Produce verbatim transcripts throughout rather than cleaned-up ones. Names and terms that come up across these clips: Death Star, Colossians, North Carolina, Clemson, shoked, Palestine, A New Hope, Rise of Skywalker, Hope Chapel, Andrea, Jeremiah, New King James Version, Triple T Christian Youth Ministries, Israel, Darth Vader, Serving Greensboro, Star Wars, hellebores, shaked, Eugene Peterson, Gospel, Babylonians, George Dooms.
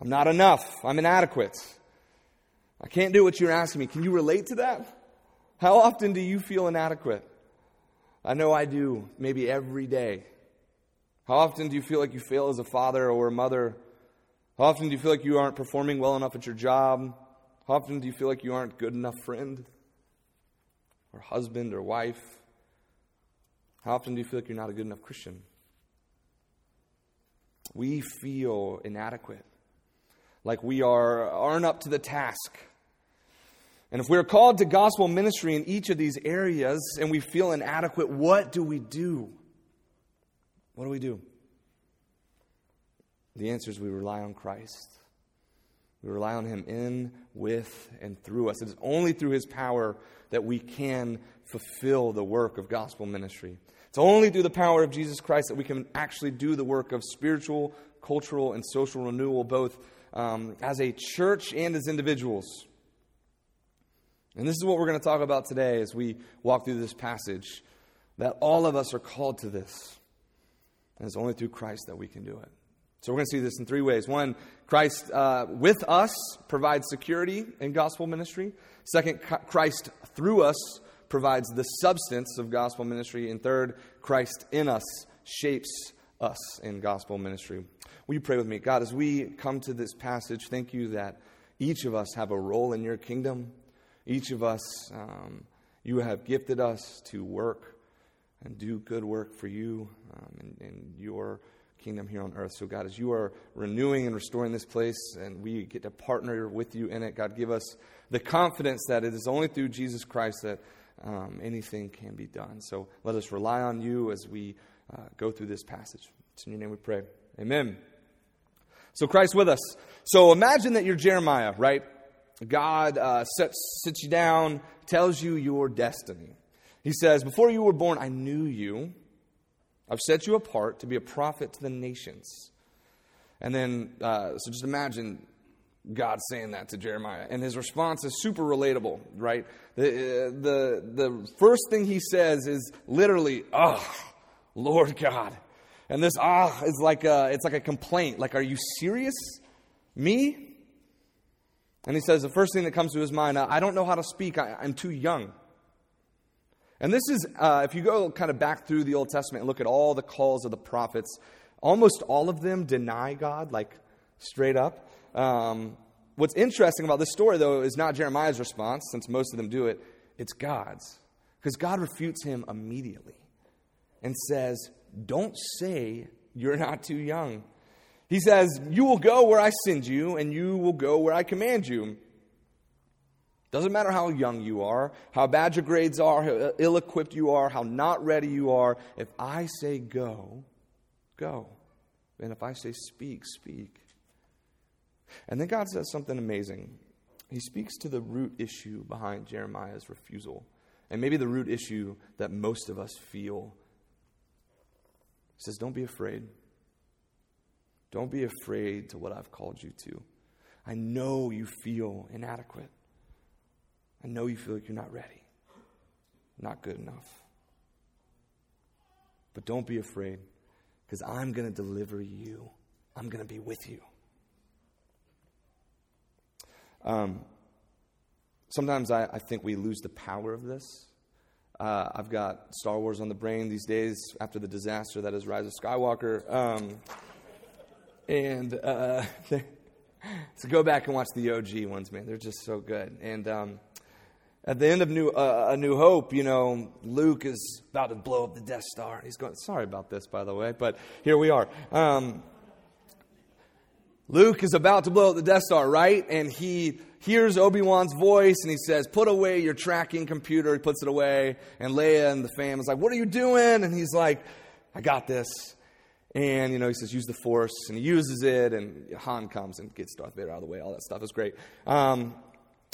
I'm not enough. I'm inadequate. I can't do what you're asking me. Can you relate to that? How often do you feel inadequate? I know I do, maybe every day. How often do you feel like you fail as a father or a mother? How often do you feel like you aren't performing well enough at your job? How often do you feel like you aren't a good enough friend or husband or wife? How often do you feel like you're not a good enough Christian? We feel inadequate, like we are, aren't up to the task. And if we're called to gospel ministry in each of these areas and we feel inadequate, what do we do? What do we do? The answer is we rely on Christ. We rely on Him in, with, and through us. It is only through His power that we can fulfill the work of gospel ministry. It's only through the power of Jesus Christ that we can actually do the work of spiritual, cultural, and social renewal, both um, as a church and as individuals. And this is what we're going to talk about today as we walk through this passage, that all of us are called to this. And it's only through Christ that we can do it. So we're going to see this in three ways. One, Christ uh, with us provides security in gospel ministry. Second, Christ through us provides the substance of gospel ministry. And third, Christ in us shapes us in gospel ministry. Will you pray with me? God, as we come to this passage, thank you that each of us have a role in your kingdom. Each of us, um, you have gifted us to work and do good work for you um, and, and your kingdom here on earth. So God, as you are renewing and restoring this place and we get to partner with you in it, God, give us the confidence that it is only through Jesus Christ that um, anything can be done. So let us rely on you as we uh, go through this passage. It's in your name we pray. Amen. So Christ with us. So imagine that you're Jeremiah, right? God uh, sits, sits you down, tells you your destiny. He says, before you were born, I knew you. I've set you apart to be a prophet to the nations. And then, uh, so just imagine God saying that to Jeremiah. And his response is super relatable, right? The, the, the first thing he says is literally, "Ah, Lord God." And this ah is like a, it's like a complaint. Like, are you serious? Me? And he says the first thing that comes to his mind, I don't know how to speak. I, I'm too young. And this is, uh, if you go kind of back through the Old Testament and look at all the calls of the prophets, almost all of them deny God, like straight up. Um, what's interesting about this story, though, is not Jeremiah's response, since most of them do it. It's God's. Because God refutes him immediately and says, don't say you're not too young. He says, you will go where I send you, and you will go where I command you. Doesn't matter how young you are, how bad your grades are, how ill-equipped you are, how not ready you are. If I say go, go. And if I say speak, speak. And then God says something amazing. He speaks to the root issue behind Jeremiah's refusal, and maybe the root issue that most of us feel. He says, don't be afraid. Don't be afraid to what I've called you to. I know you feel inadequate. I know you feel like you're not ready, not good enough. But don't be afraid, because I'm going to deliver you. I'm going to be with you. Um, sometimes I, I think we lose the power of this. Uh, I've got Star Wars on the brain these days after the disaster that is Rise of Skywalker. Um, and uh, so go back and watch the O G ones, man. They're just so good. And um, at the end of New uh, A New Hope, you know, Luke is about to blow up the Death Star. He's going, sorry about this, by the way, but here we are. Um, Luke is about to blow up the Death Star, right? And he hears Obi-Wan's voice, and he says, put away your tracking computer. He puts it away, and Leia and the fam is like, what are you doing? And he's like, I got this. And, you know, he says, use the Force, and he uses it, and Han comes and gets Darth Vader out of the way. All that stuff is great. Um,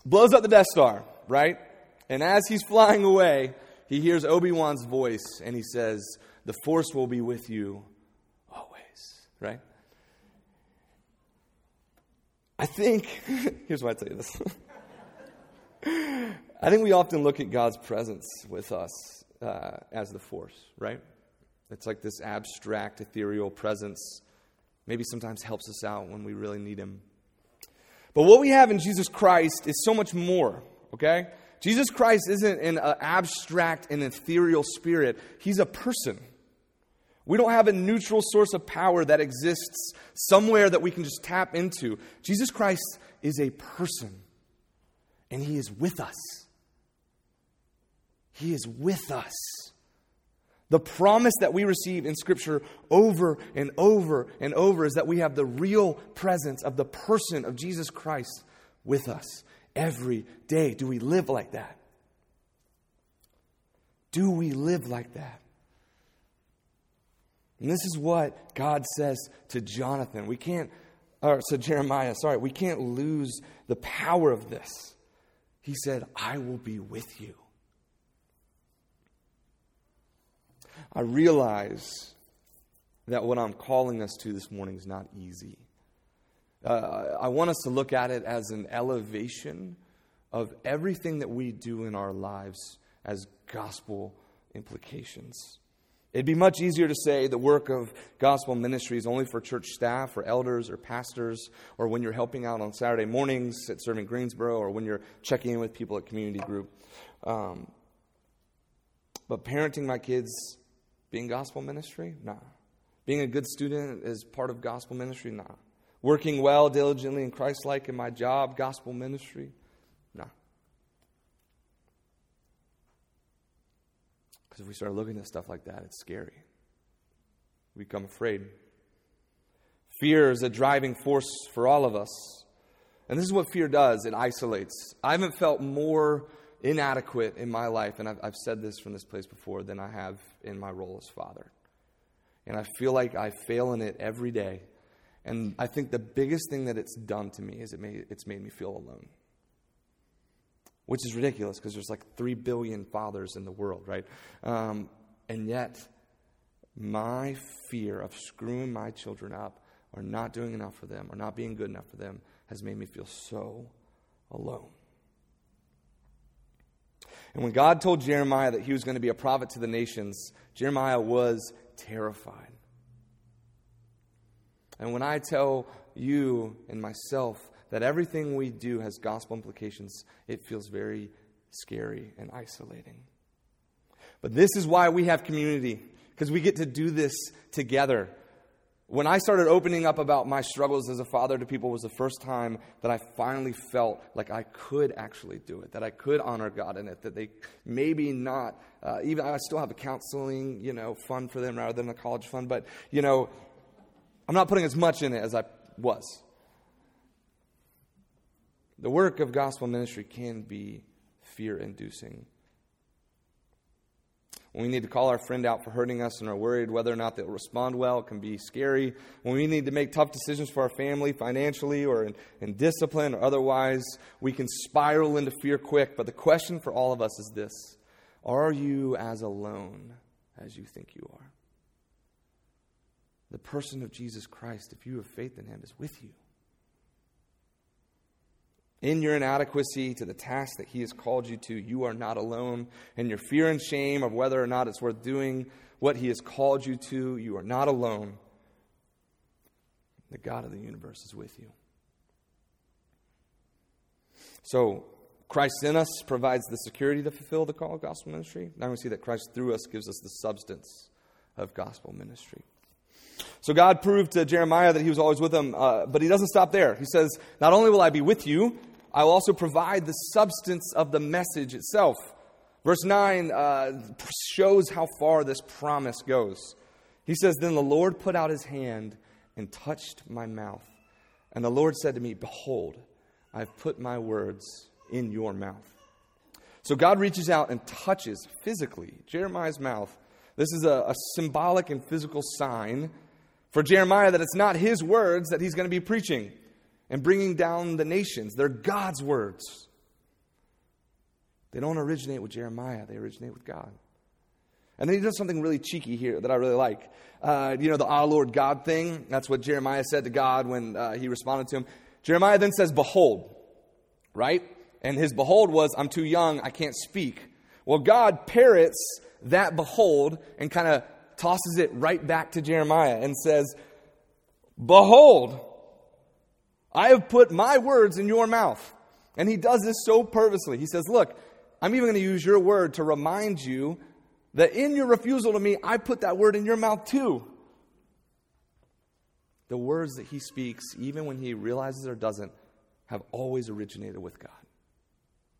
blows up the Death Star, right? And as he's flying away, he hears Obi-Wan's voice, and he says, the Force will be with you always, right? I think, here's why I tell you this. I think we often look at God's presence with us uh, as the Force, right? It's like this abstract, ethereal presence. Maybe sometimes helps us out when we really need Him. But what we have in Jesus Christ is so much more, okay? Jesus Christ isn't an abstract and ethereal spirit. He's a person. We don't have a neutral source of power that exists somewhere that we can just tap into. Jesus Christ is a person, and he is with us. He is with us. The promise that we receive in Scripture over and over and over is that we have the real presence of the person of Jesus Christ with us every day. Do we live like that? Do we live like that? And this is what God says to Jonathan. We can't, or to Jeremiah, sorry, we can't lose the power of this. He said, I will be with you. I realize that what I'm calling us to this morning is not easy. Uh, I want us to look at it as an elevation of everything that we do in our lives as gospel implications. It'd be much easier to say the work of gospel ministry is only for church staff or elders or pastors or when you're helping out on Saturday mornings at Serving Greensboro or when you're checking in with people at community group. Um, but parenting my kids... Being gospel ministry? Nah. Being a good student is part of gospel ministry? Nah. Working well, diligently, and Christ-like in my job, gospel ministry? Nah. Because if we start looking at stuff like that, it's scary. We become afraid. Fear is a driving force for all of us. And this is what fear does. It isolates. I haven't felt more inadequate in my life, and I've, I've said this from this place before, than I have in my role as father. And I feel like I fail in it every day. And I think the biggest thing that it's done to me is it made, it's made me feel alone. Which is ridiculous, because there's like three billion fathers in the world, right? Um, and yet, my fear of screwing my children up, or not doing enough for them, or not being good enough for them, has made me feel so alone. And when God told Jeremiah that he was going to be a prophet to the nations, Jeremiah was terrified. And when I tell you and myself that everything we do has gospel implications, it feels very scary and isolating. But this is why we have community, because we get to do this together. When I started opening up about my struggles as a father to people was the first time that I finally felt like I could actually do it, that I could honor God in it, that they maybe not, uh, even I still have a counseling, you know, fund for them rather than a college fund, but, you know, I'm not putting as much in it as I was. The work of gospel ministry can be fear-inducing. When we need to call our friend out for hurting us and are worried whether or not they'll respond well, it can be scary. When we need to make tough decisions for our family, financially, or in, in discipline or otherwise, we can spiral into fear quick. But the question for all of us is this: are you as alone as you think you are? The person of Jesus Christ, if you have faith in him, is with you. In your inadequacy to the task that he has called you to, you are not alone. And your fear and shame of whether or not it's worth doing what he has called you to, you are not alone. The God of the universe is with you. So Christ in us provides the security to fulfill the call of gospel ministry. Now we see that Christ through us gives us the substance of gospel ministry. So God proved to Jeremiah that he was always with him, uh, but he doesn't stop there. He says, not only will I be with you, I will also provide the substance of the message itself. Verse nine uh, shows how far this promise goes. He says, then the Lord put out his hand and touched my mouth. And the Lord said to me, behold, I've put my words in your mouth. So God reaches out and touches physically Jeremiah's mouth. This is a, a symbolic and physical sign for Jeremiah that it's not his words that he's going to be preaching and bringing down the nations. They're God's words. They don't originate with Jeremiah. They originate with God. And then he does something really cheeky here that I really like. Uh, you know, the our Lord God thing. That's what Jeremiah said to God when uh, he responded to him. Jeremiah then says, behold, right? And his behold was, I'm too young. I can't speak. Well, God parrots that behold and kind of tosses it right back to Jeremiah and says, behold, I have put my words in your mouth. And he does this so purposely. He says, look, I'm even going to use your word to remind you that in your refusal to me, I put that word in your mouth too. The words that he speaks, even when he realizes or doesn't, have always originated with God.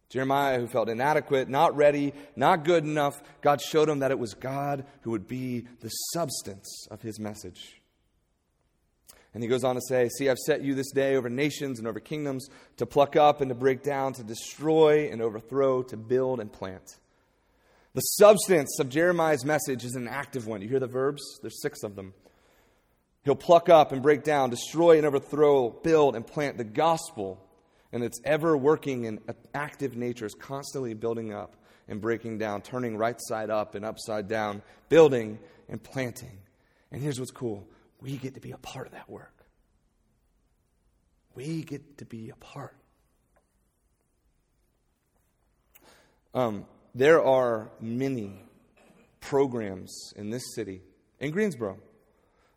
Jeremiah, who felt inadequate, not ready, not good enough, God showed him that it was God who would be the substance of his message. And he goes on to say, see, I've set you this day over nations and over kingdoms to pluck up and to break down, to destroy and overthrow, to build and plant. The substance of Jeremiah's message is an active one. You hear the verbs? There's six of them. He'll pluck up and break down, destroy and overthrow, build and plant. The gospel and its ever-working and active nature is constantly building up and breaking down, turning right side up and upside down, building and planting. And here's what's cool. We get to be a part of that work. We get to be a part. Um, there are many programs in this city, in Greensboro,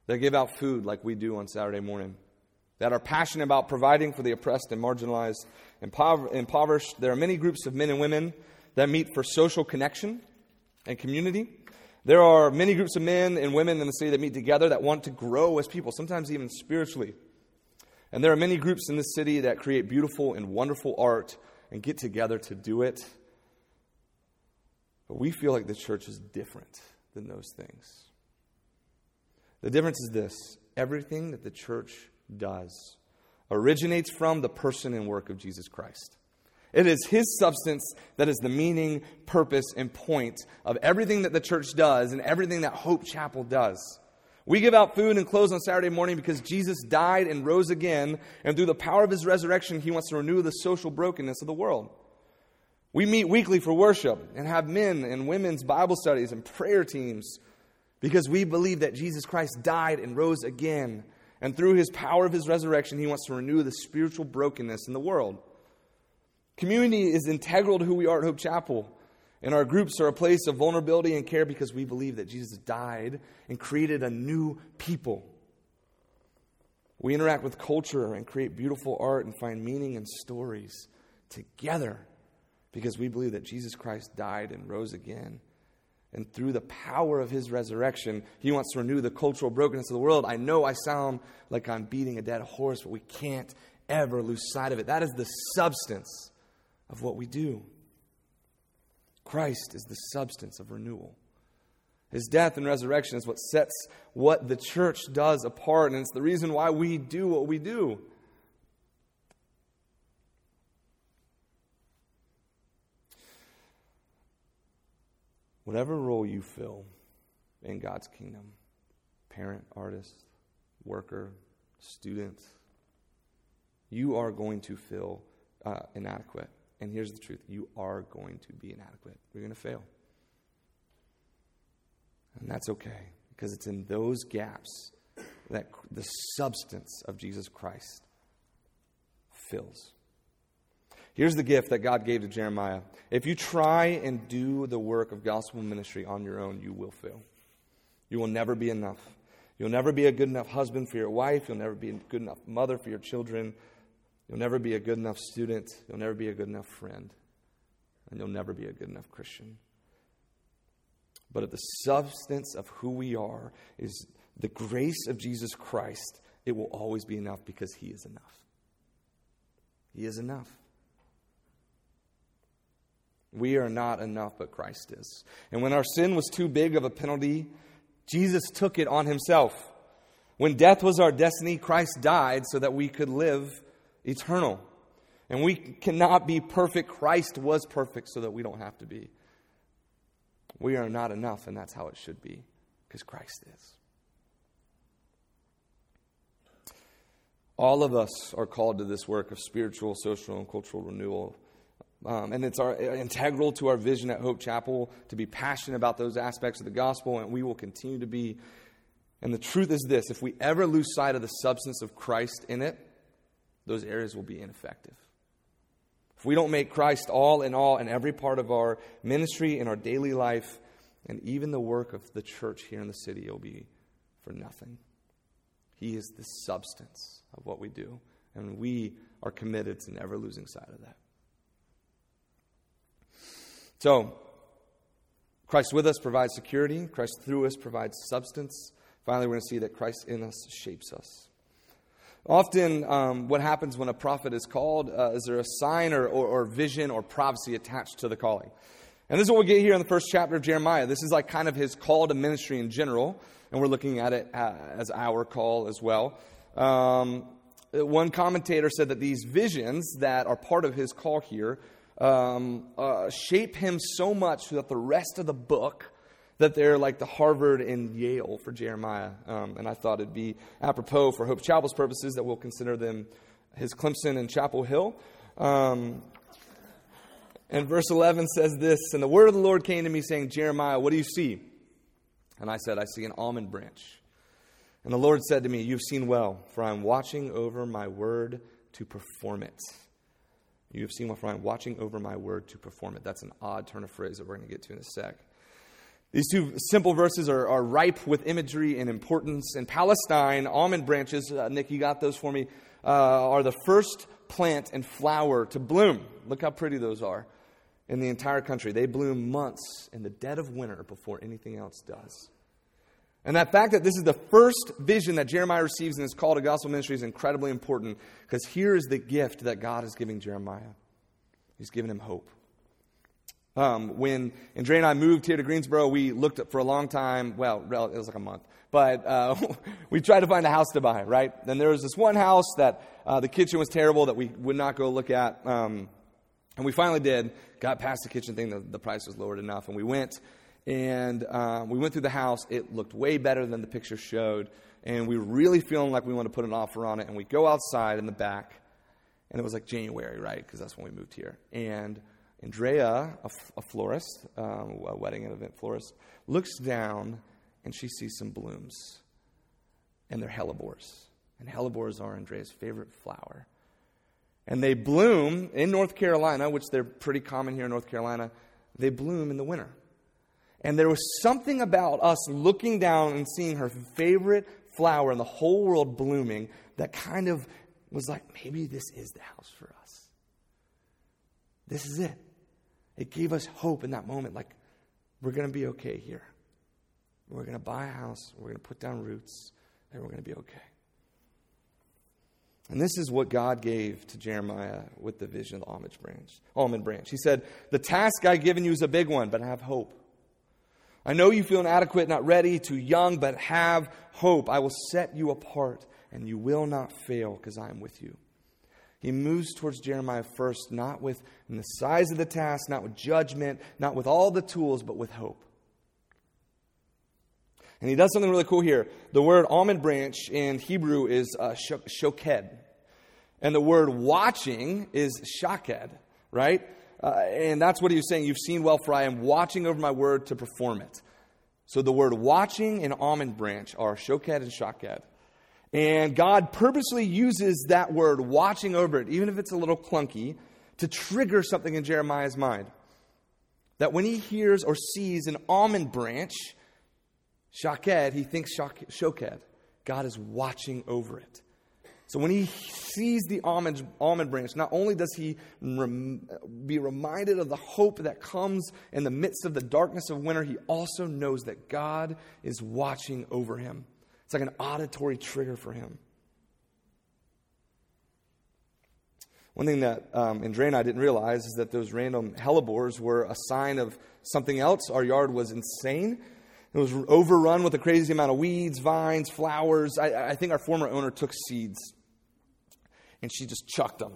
that give out food like we do on Saturday morning, that are passionate about providing for the oppressed and marginalized and impover- impoverished. There are many groups of men and women that meet for social connection and community. There are many groups of men and women in the city that meet together that want to grow as people, sometimes even spiritually. And there are many groups in this city that create beautiful and wonderful art and get together to do it. But we feel like the church is different than those things. The difference is this. Everything that the church does originates from the person and work of Jesus Christ. It is his substance that is the meaning, purpose, and point of everything that the church does and everything that Hope Chapel does. We give out food and clothes on Saturday morning because Jesus died and rose again, and through the power of his resurrection, he wants to renew the social brokenness of the world. We meet weekly for worship and have men and women's Bible studies and prayer teams because we believe that Jesus Christ died and rose again, and through his power of his resurrection, he wants to renew the spiritual brokenness in the world. Community is integral to who we are at Hope Chapel, and our groups are a place of vulnerability and care because we believe that Jesus died and created a new people. We interact with culture and create beautiful art and find meaning in stories together because we believe that Jesus Christ died and rose again. And through the power of his resurrection, he wants to renew the cultural brokenness of the world. I know I sound like I'm beating a dead horse, but we can't ever lose sight of it. That is the substance of what we do. Christ is the substance of renewal. His death and resurrection is what sets what the church does apart, and it's the reason why we do what we do. Whatever role you fill in God's kingdom, parent, artist, worker, student, you are going to feel uh, inadequate. And here's the truth. You are going to be inadequate. You're going to fail. And that's okay, because it's in those gaps that the substance of Jesus Christ fills. Here's the gift that God gave to Jeremiah. If you try and do the work of gospel ministry on your own, you will fail. You will never be enough. You'll never be a good enough husband for your wife. You'll never be a good enough mother for your children. You'll never be a good enough student. You'll never be a good enough friend. And you'll never be a good enough Christian. But if the substance of who we are is the grace of Jesus Christ, it will always be enough because he is enough. He is enough. We are not enough, but Christ is. And when our sin was too big of a penalty, Jesus took it on himself. When death was our destiny, Christ died so that we could live eternal. And we cannot be perfect. Christ was perfect so that we don't have to be. We are not enough, and that's how it should be, because Christ is. All of us are called to this work of spiritual, social, and cultural renewal. Um, and it's our, integral to our vision at Hope Chapel to be passionate about those aspects of the gospel, and we will continue to be. And the truth is this: if we ever lose sight of the substance of Christ in it, those areas will be ineffective. If we don't make Christ all in all in every part of our ministry, in our daily life, and even the work of the church here in the city, it will be for nothing. He is the substance of what we do, And we are committed to never losing sight of that. So, Christ with us provides security. Christ through us provides substance. Finally, we're going to see that Christ in us shapes us. Often, um, what happens when a prophet is called uh, is there a sign or, or, or vision or prophecy attached to the calling. And this is what we get here in the first chapter of Jeremiah. This is like kind of his call to ministry in general, and we're looking at it as our call as well. Um, one commentator said that these visions that are part of his call here um, uh, shape him so much that the rest of the book, that they're like the Harvard and Yale for Jeremiah. Um, and I thought it'd be apropos for Hope Chapel's purposes that we'll consider them his Clemson and Chapel Hill. Um, and verse eleven says this, "And the word of the Lord came to me, saying, Jeremiah, what do you see? And I said, I see an almond branch. And the Lord said to me, you've seen well, for I am watching over my word to perform it. You have seen well, for I am watching over my word to perform it." That's an odd turn of phrase that we're going to get to in a sec. These two simple verses are, are ripe with imagery and importance. In Palestine, almond branches, uh, Nick, you got those for me, uh, are the first plant and flower to bloom. Look how pretty those are in the entire country. They bloom months in the dead of winter before anything else does. And that fact that this is the first vision that Jeremiah receives in his call to gospel ministry is incredibly important, because here is the gift that God is giving Jeremiah. He's giving him hope. Um, when Andrea and I moved here to Greensboro, we looked up for a long time. Well, it was like a month, but uh, we tried to find a house to buy, right? And there was this one house that uh, the kitchen was terrible that we would not go look at. Um, and we finally did, got past the kitchen thing. The, the price was lowered enough. And we went and uh, we went through the house. It looked way better than the picture showed. And we were really feeling like we want to put an offer on it. And we go outside in the back, and it was like January, right? Because that's when we moved here. And Andrea, a, a florist, um, a wedding and event florist, looks down and she sees some blooms. And they're hellebores. And hellebores are Andrea's favorite flower. And they bloom in North Carolina, which they're pretty common here in North Carolina. They bloom in the winter. And there was something about us looking down and seeing her favorite flower in the whole world blooming that kind of was like, maybe this is the house for us. This is it. It gave us hope in that moment, like, we're going to be okay here. We're going to buy a house, we're going to put down roots, and we're going to be okay. And this is what God gave to Jeremiah with the vision of the almond branch. Almond branch. He said, the task I've given you is a big one, but have hope. I know you feel inadequate, not ready, too young, but have hope. I will set you apart, and you will not fail, because I am with you. He moves towards Jeremiah first, not with the size of the task, not with judgment, not with all the tools, but with hope. And he does something really cool here. The word almond branch in Hebrew is uh, shoked. And the word watching is shaked, right? Uh, and that's what he was saying. You've seen well, for I am watching over my word to perform it. So the word watching and almond branch are shoked and shaked. And God purposely uses that word, watching over it, even if it's a little clunky, to trigger something in Jeremiah's mind. That when he hears or sees an almond branch, shaked, he thinks shoked. God is watching over it. So when he sees the almond, almond branch, not only does he rem- be reminded of the hope that comes in the midst of the darkness of winter, he also knows that God is watching over him. It's like an auditory trigger for him. One thing that um, Andrea and I didn't realize is that those random hellebores were a sign of something else. Our yard was insane. It was overrun with a crazy amount of weeds, vines, flowers. I, I think our former owner took seeds, and she just chucked them.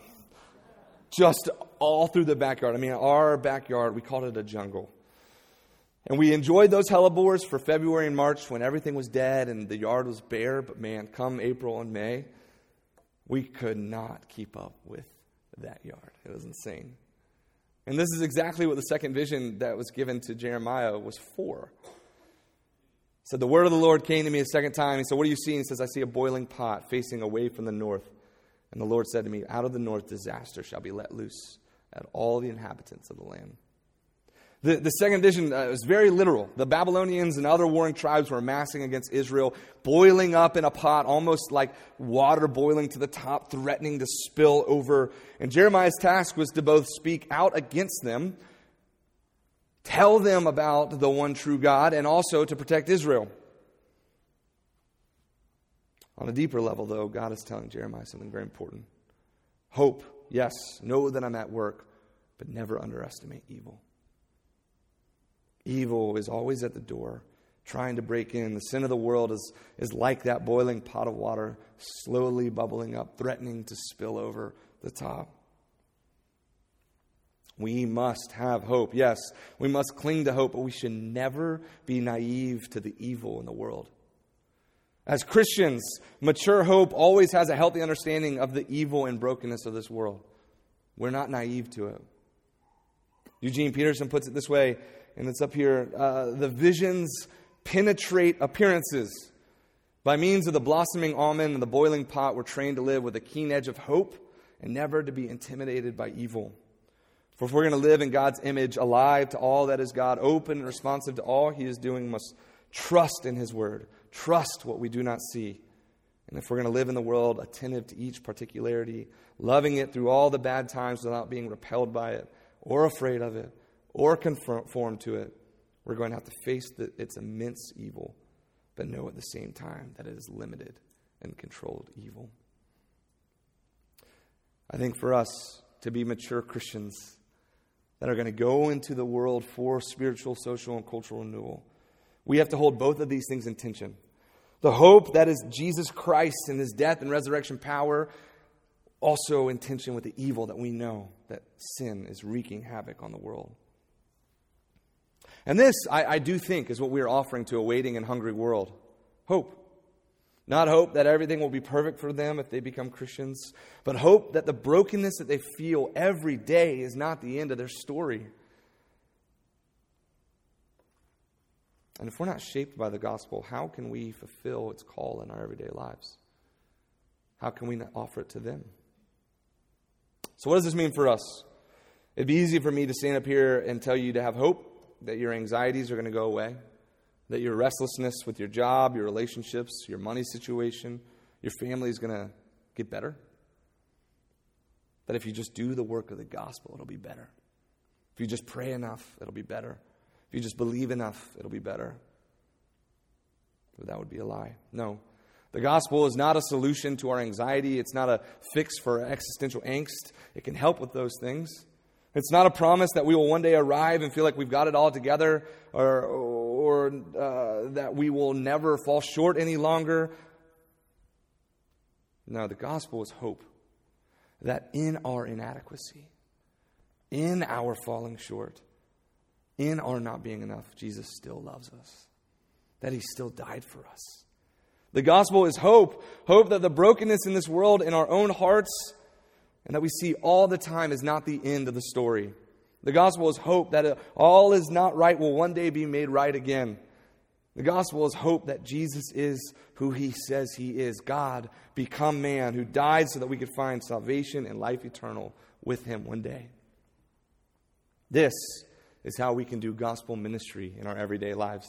Just all through the backyard. I mean, our backyard, we called it a jungle. And we enjoyed those hellebores for February and March when everything was dead and the yard was bare. But man, come April and May, we could not keep up with that yard. It was insane. And this is exactly what the second vision that was given to Jeremiah was for. So the word of the Lord came to me a second time. He said, what do you see? And he says, I see a boiling pot facing away from the north. And the Lord said to me, out of the north disaster shall be let loose at all the inhabitants of the land. The, the second vision uh, is very literal. The Babylonians and other warring tribes were amassing against Israel, boiling up in a pot, almost like water boiling to the top, threatening to spill over. And Jeremiah's task was to both speak out against them, tell them about the one true God, and also to protect Israel. On a deeper level, though, God is telling Jeremiah something very important. Hope, yes, know that I'm at work, but never underestimate evil. Evil is always at the door, trying to break in. The sin of the world is, is like that boiling pot of water, slowly bubbling up, threatening to spill over the top. We must have hope. Yes, we must cling to hope, but we should never be naive to the evil in the world. As Christians, mature hope always has a healthy understanding of the evil and brokenness of this world. We're not naive to it. Eugene Peterson puts it this way, and it's up here, uh, the visions penetrate appearances. By means of the blossoming almond and the boiling pot, we're trained to live with a keen edge of hope and never to be intimidated by evil. For if we're going to live in God's image, alive to all that is God, open and responsive to all He is doing, must trust in His Word, trust what we do not see. And if we're going to live in the world, attentive to each particularity, loving it through all the bad times without being repelled by it or afraid of it, or conform to it, we're going to have to face the, its immense evil, but know at the same time that it is limited and controlled evil. I think for us to be mature Christians that are going to go into the world for spiritual, social, and cultural renewal, we have to hold both of these things in tension. The hope that is Jesus Christ and His death and resurrection power, also in tension with the evil that we know that sin is wreaking havoc on the world. And this, I, I do think, is what we are offering to a waiting and hungry world. Hope. Not hope that everything will be perfect for them if they become Christians, but hope that the brokenness that they feel every day is not the end of their story. And if we're not shaped by the gospel, how can we fulfill its call in our everyday lives? How can we not offer it to them? So what does this mean for us? It'd be easy for me to stand up here and tell you to have hope, that your anxieties are going to go away, that your restlessness with your job, your relationships, your money situation, your family is going to get better. That if you just do the work of the gospel, it'll be better. If you just pray enough, it'll be better. If you just believe enough, it'll be better. But that would be a lie. No. The gospel is not a solution to our anxiety. It's not a fix for existential angst. It can help with those things. It's not a promise that we will one day arrive and feel like we've got it all together or, or uh, that we will never fall short any longer. No, the gospel is hope that in our inadequacy, in our falling short, in our not being enough, Jesus still loves us, that He still died for us. The gospel is hope, hope that the brokenness in this world, in our own hearts, and that we see all the time is not the end of the story. The gospel is hope that all is not right will one day be made right again. The gospel is hope that Jesus is who He says He is. God become man who died so that we could find salvation and life eternal with Him one day. This is how we can do gospel ministry in our everyday lives.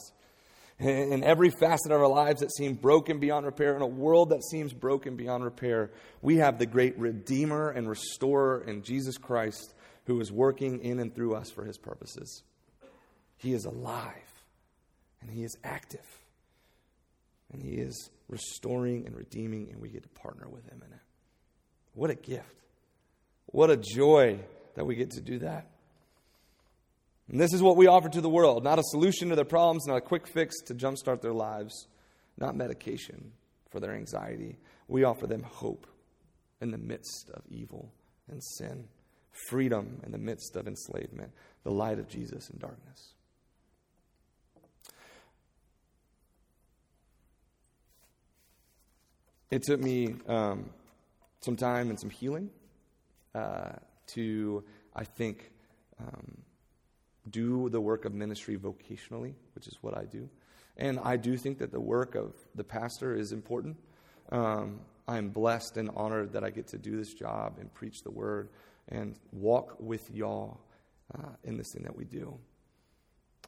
In every facet of our lives that seem broken beyond repair, in a world that seems broken beyond repair, we have the great Redeemer and Restorer in Jesus Christ who is working in and through us for His purposes. He is alive, and He is active, and He is restoring and redeeming, and we get to partner with Him in it. What a gift. What a joy that we get to do that. And this is what we offer to the world. Not a solution to their problems, not a quick fix to jumpstart their lives, not medication for their anxiety. We offer them hope in the midst of evil and sin, freedom in the midst of enslavement, the light of Jesus in darkness. It took me um, some time and some healing uh, to, I think, um, do the work of ministry vocationally, which is what I do. And I do think that the work of the pastor is important. Um, I'm blessed and honored that I get to do this job and preach the word and walk with y'all uh, in this thing that we do.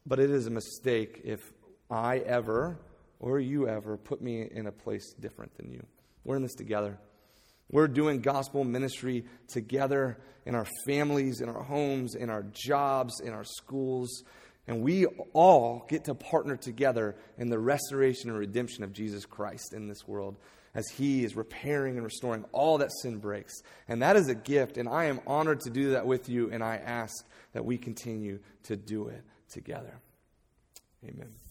But it is a mistake if I ever or you ever put me in a place different than you. We're in this together. We're doing gospel ministry together in our families, in our homes, in our jobs, in our schools. And we all get to partner together in the restoration and redemption of Jesus Christ in this world as he is repairing and restoring all that sin breaks. And that is a gift, and I am honored to do that with you, and I ask that we continue to do it together. Amen.